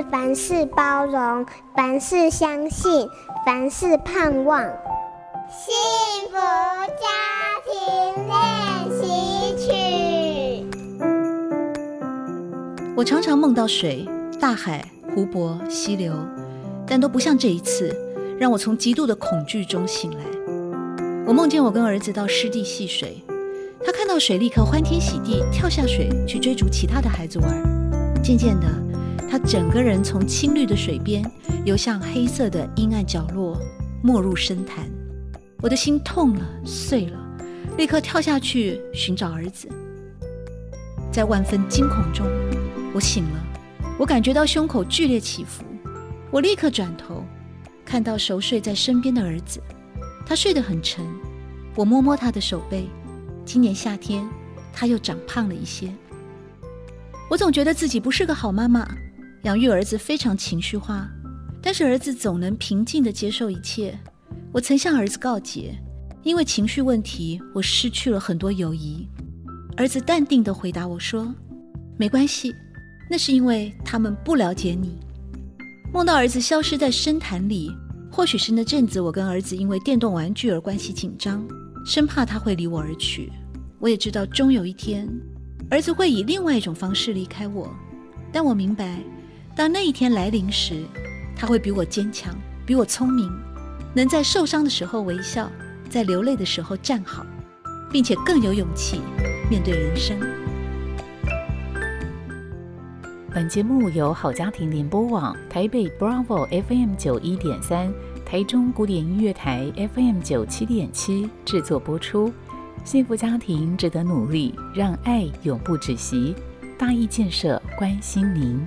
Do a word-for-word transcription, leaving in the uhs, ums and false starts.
是凡事包容，凡事相信，凡事盼望。幸福家庭练习曲。我常常梦到水、大海、湖泊、溪流，但都不像这一次，让我从极度的恐惧中醒来。我梦见我跟儿子到湿地戏水，他看到水立刻欢天喜地跳下水去追逐其他的孩子玩。渐渐的，他整个人从青绿的水边游向黑色的阴暗角落，没入深潭。我的心痛了，碎了，立刻跳下去寻找儿子。在万分惊恐中，我醒了，我感觉到胸口剧烈起伏。我立刻转头，看到熟睡在身边的儿子，他睡得很沉。我摸摸他的手背，今年夏天他又长胖了一些。我总觉得自己不是个好妈妈，养育儿子非常情绪化，但是儿子总能平静地接受一切。我曾向儿子告解，因为情绪问题我失去了很多友谊。儿子淡定地回答我说，没关系，那是因为他们不了解你。梦到儿子消失在深潭里，或许是那阵子我跟儿子因为电动玩具而关系紧张，生怕他会离我而去。我也知道终有一天儿子会以另外一种方式离开我，但我明白当那一天来临时，他会比我坚强，比我聪明，能在受伤的时候微笑，在流泪的时候站好，并且更有勇气面对人生。本节目由好家庭联播网、台北 Bravo F M 九一点三、台中古典音乐台 F M 九七点七制作播出。幸福家庭值得努力，让爱永不止息。大毅建设关心您。